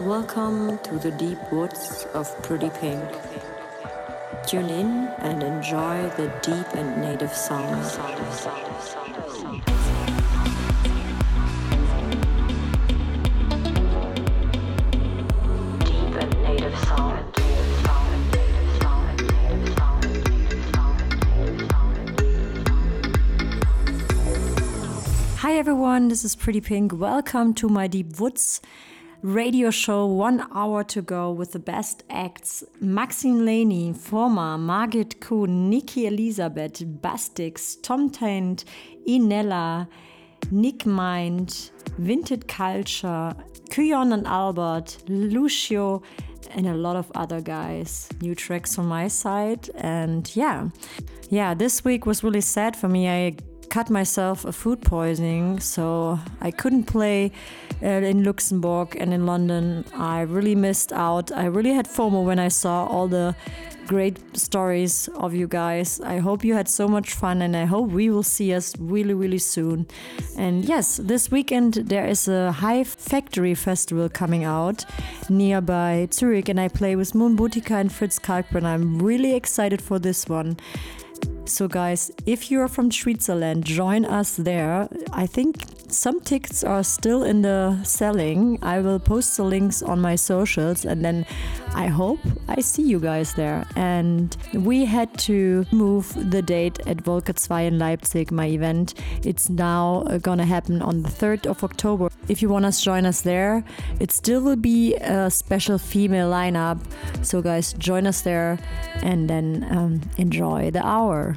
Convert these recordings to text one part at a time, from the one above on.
Welcome to the deep woods of Pretty Pink. Tune in and enjoy the deep and native sounds. Hi everyone, this is Pretty Pink. Welcome to my Deep Woods radio show. 1 hour to go with the best acts. Maxine Laney, former Margit Kuhn, Nikki Elizabeth Bastix, Tom Taint, Inella, Nick Mind, Vinted Culture, Kyon and Albert, Lucio, and a lot of other guys. New tracks from my side. And yeah, this week was really sad for me. I cut myself a food poisoning, so I couldn't play in Luxembourg and in London. I really missed out. I really had FOMO when I saw all the great stories of you guys. I hope you had so much fun, and I hope we will see us really, really soon. And yes, this weekend there is a Hive Factory festival coming out nearby Zurich, and I play with Moon Boutica and Fritz Kalkbrenner. I'm really excited for this one. So guys, if you're from Switzerland, join us there. I think some tickets are still in the selling. I will post the links on my socials, and then I hope I see you guys there. And we had to move the date at Volkerzwei in Leipzig, my event. It's now gonna happen on the 3rd of October. If you wanna join us there, it still will be a special female lineup. So guys, join us there and then enjoy the hour.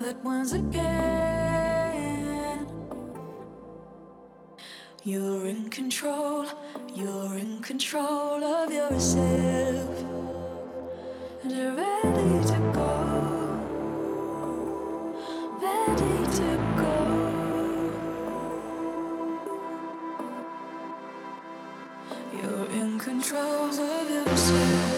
But once again, you're in control of yourself, and you're ready to go, ready to go. You're in control of yourself.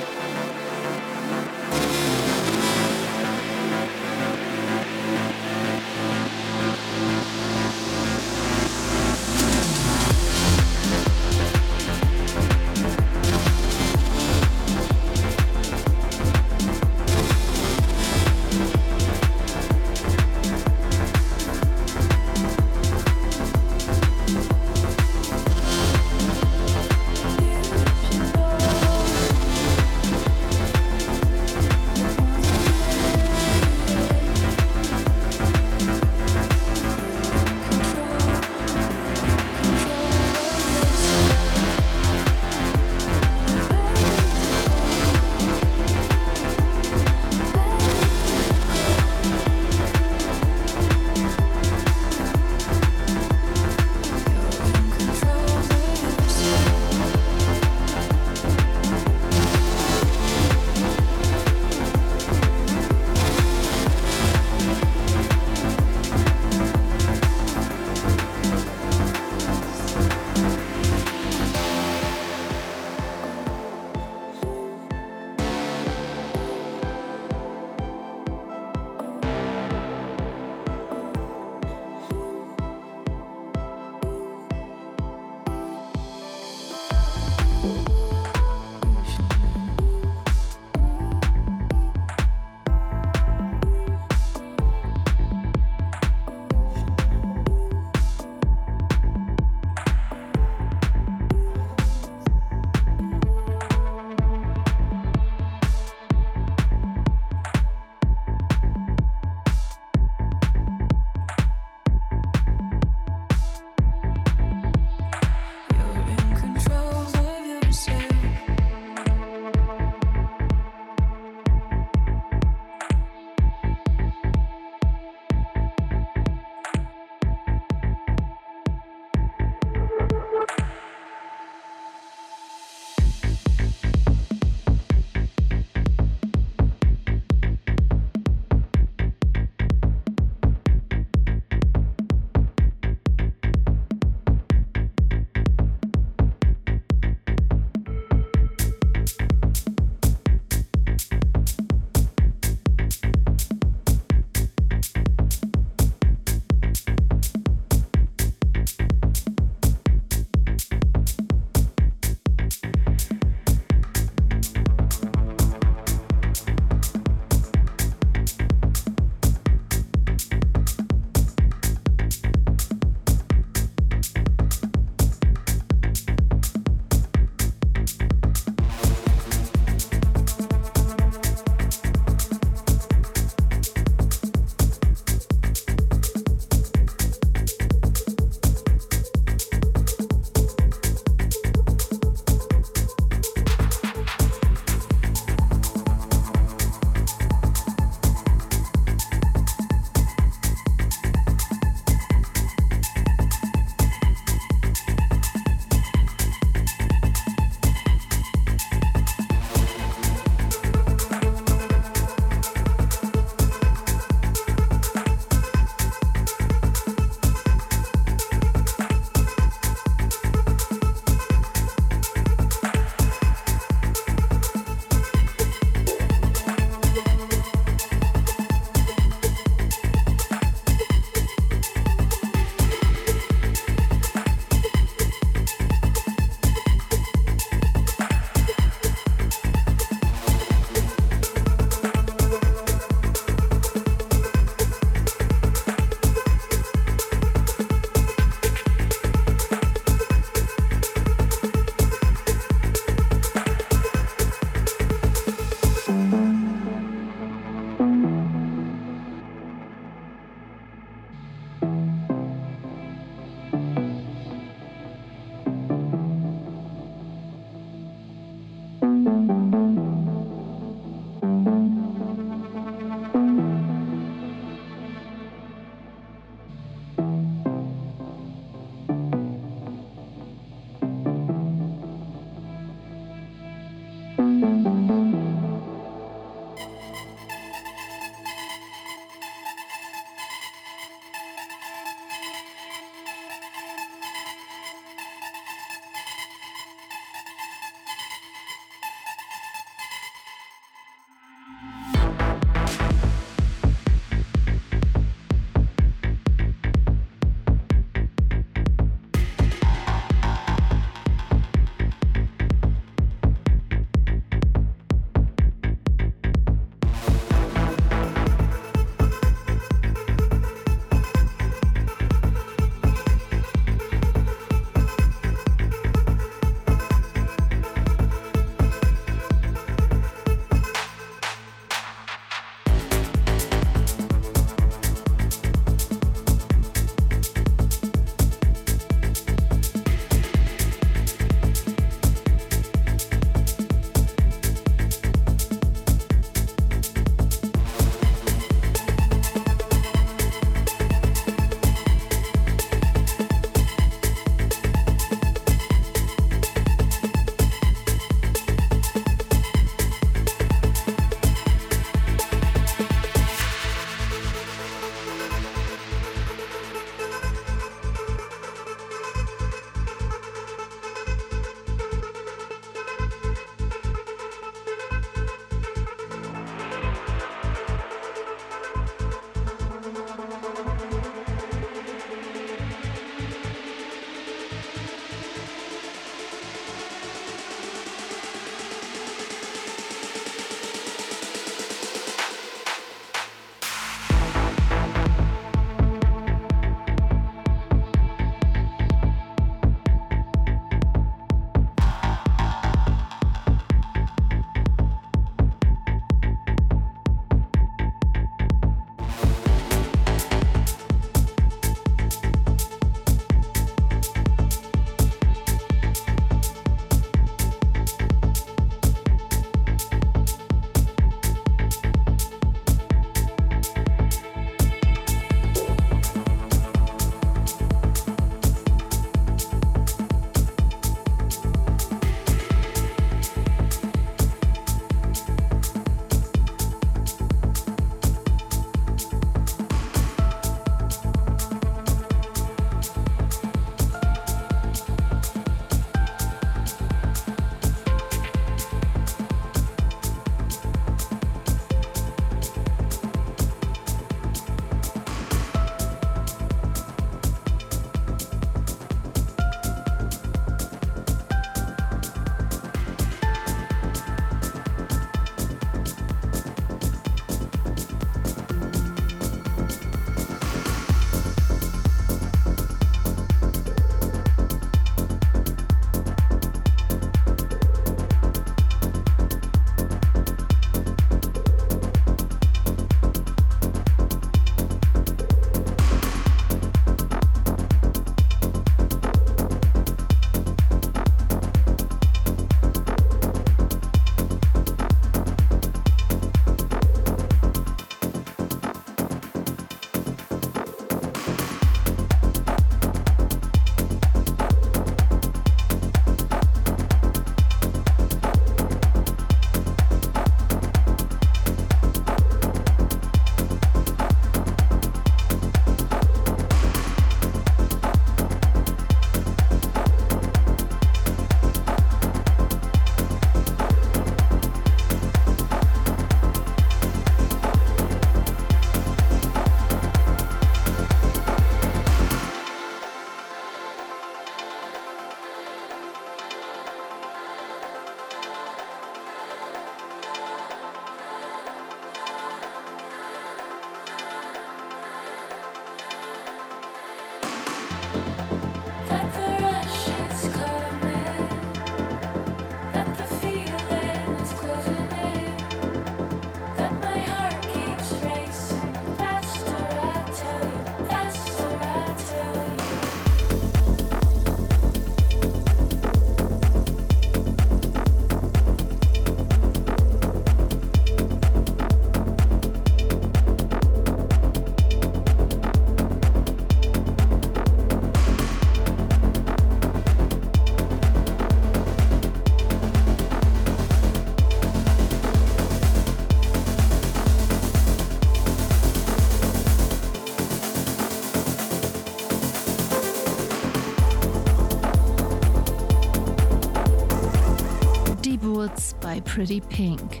Thoughts by Pretty Pink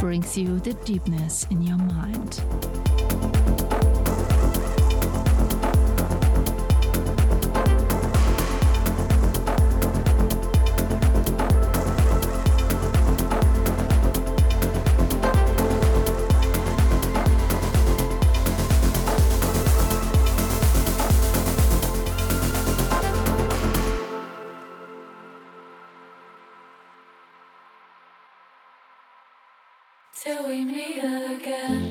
brings you the deepness in your mind. Till we meet again.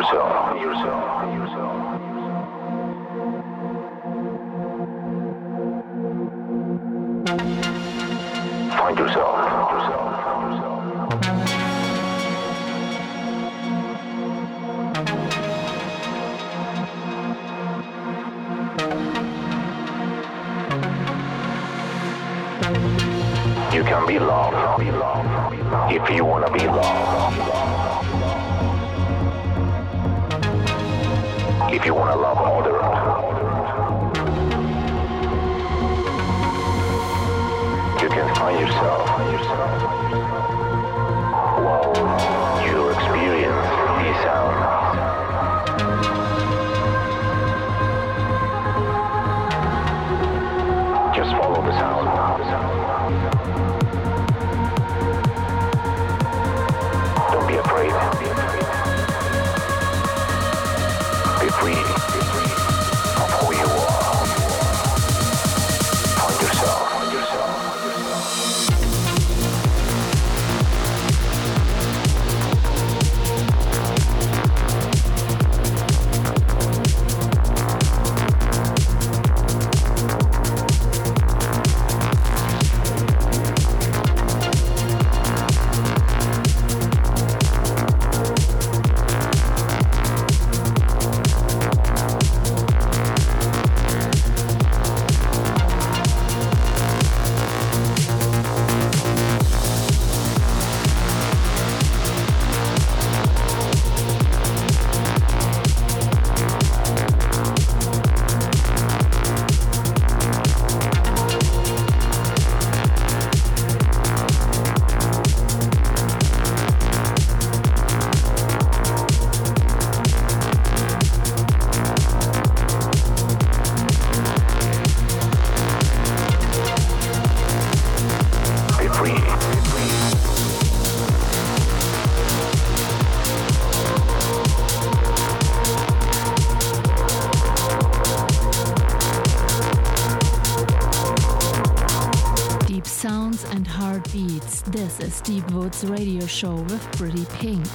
yourself. You can be loved if you wanna be loved. If you wanna love others, you can find yourself. Wow, your experience is sound. Just follow the sound. This is Deep Woods Radio Show with Pretty Pink.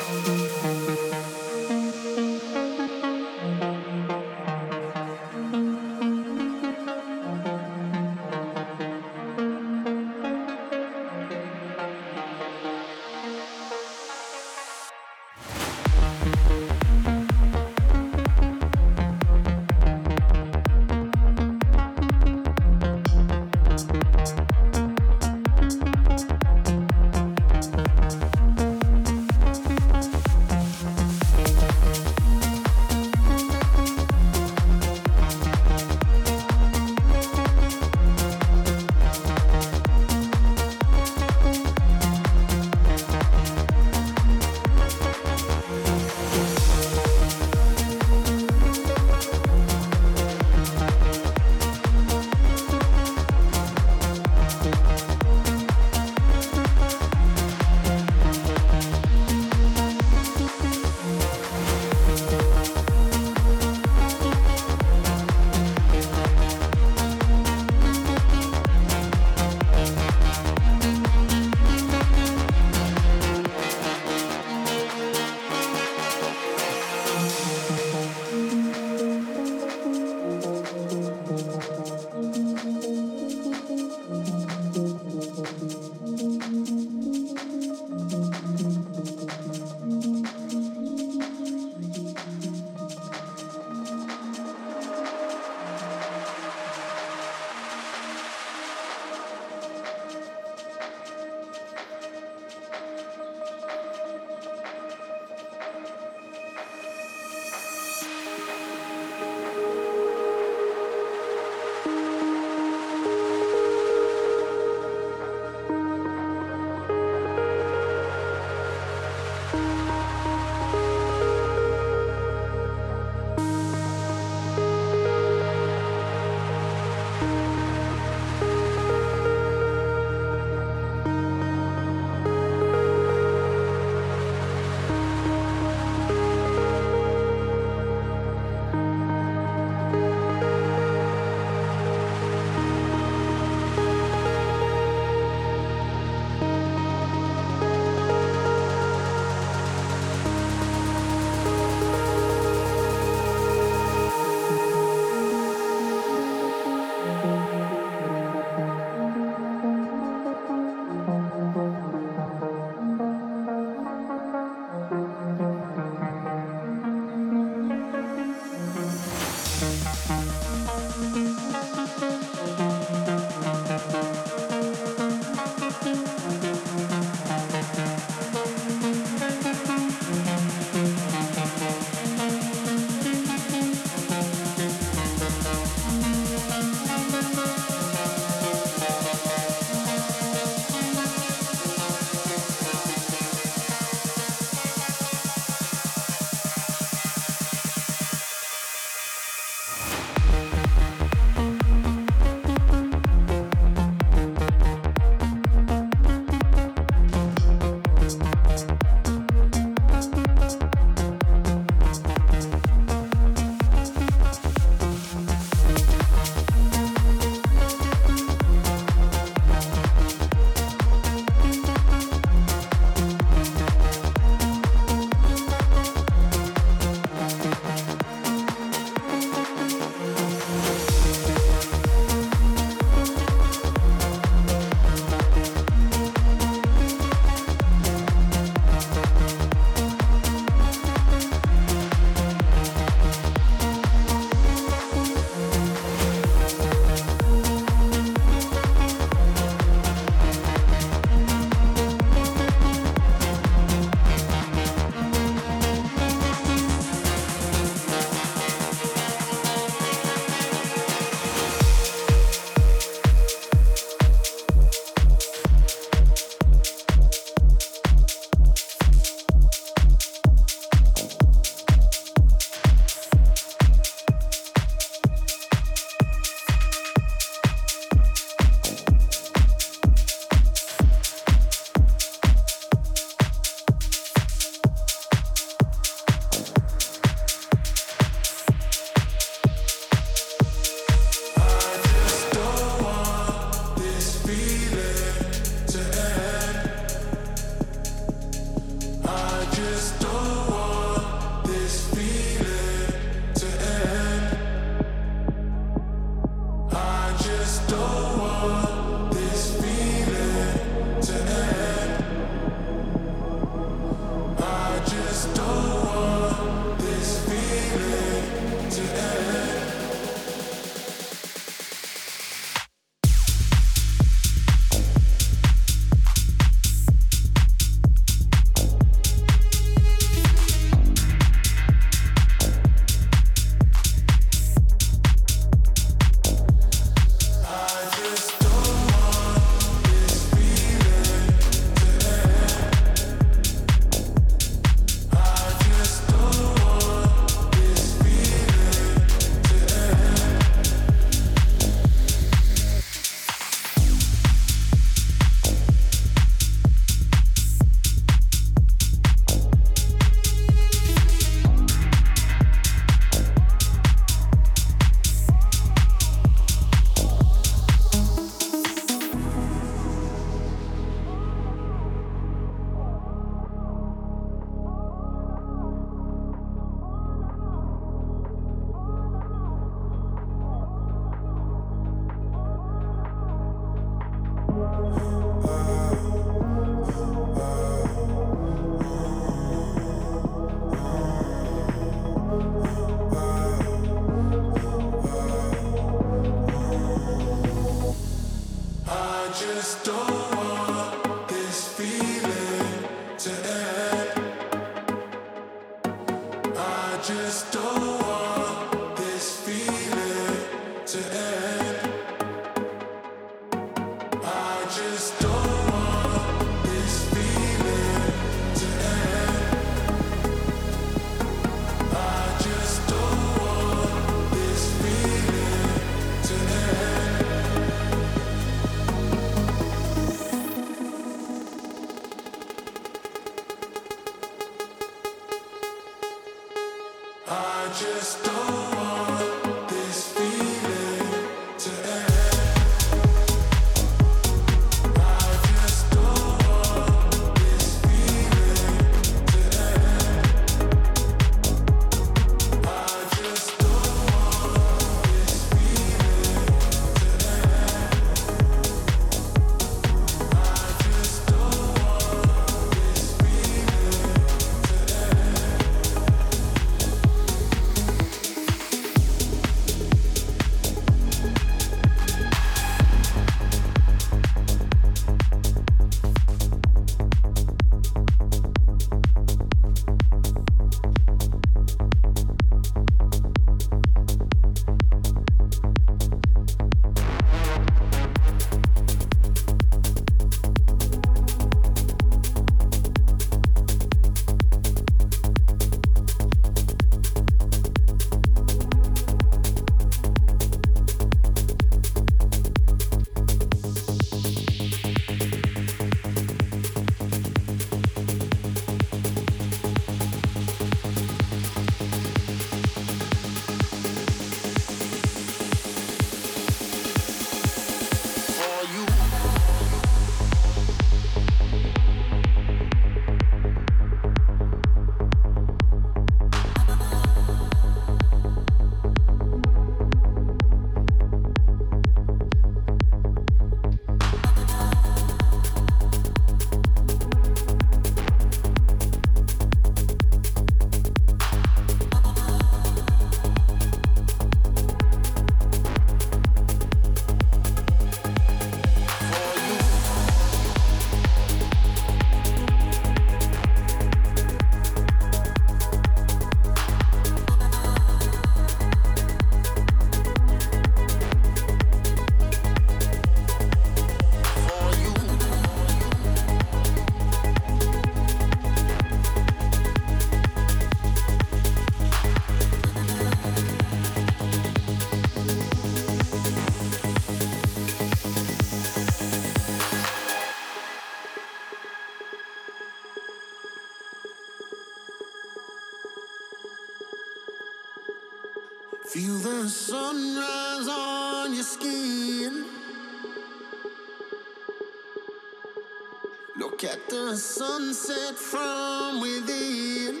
Sunset from within.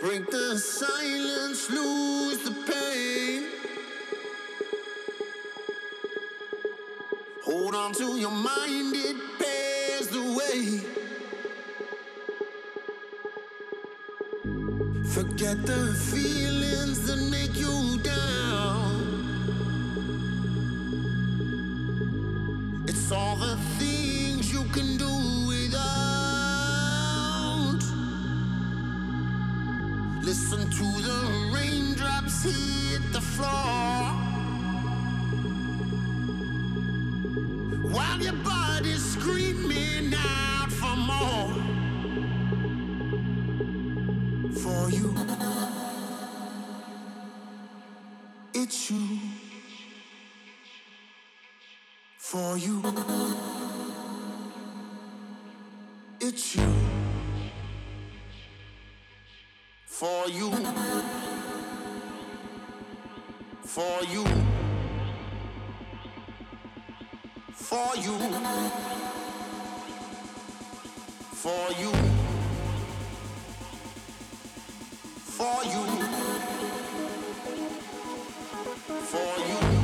Break the silence, lose the pain. Hold on to your mind, it bears the way. Forget the feelings that make you down. All the things you can do without. Listen to the raindrops hit the floor while your body's screaming out for more. For you, it's you. For you, it's you. For you, for you, for you, for you, for you, for you.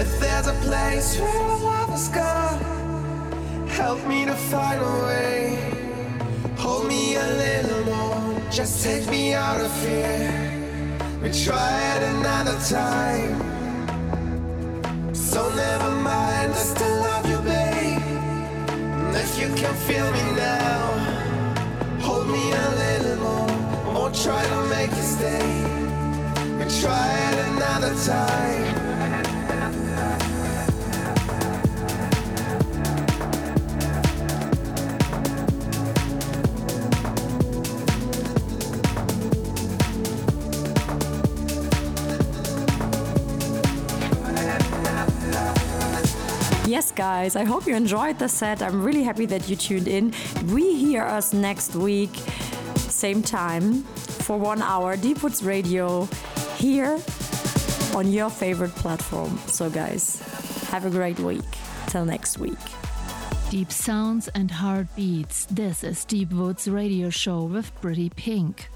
that there's a place where love is gone. Help me to find a way. Hold me a little more. Just take me out of here. We try it another time. So never mind, I still love you, babe. And if you can feel me now, hold me a little more. Won't try to make you stay. We try it another time. Yes, guys, I hope you enjoyed the set. I'm really happy that you tuned in. We hear us next week, same time, for 1 hour, Deep Woods Radio, here on your favorite platform. So, guys, have a great week. Till next week. Deep sounds and heartbeats. This is Deep Woods Radio Show with Pretty Pink.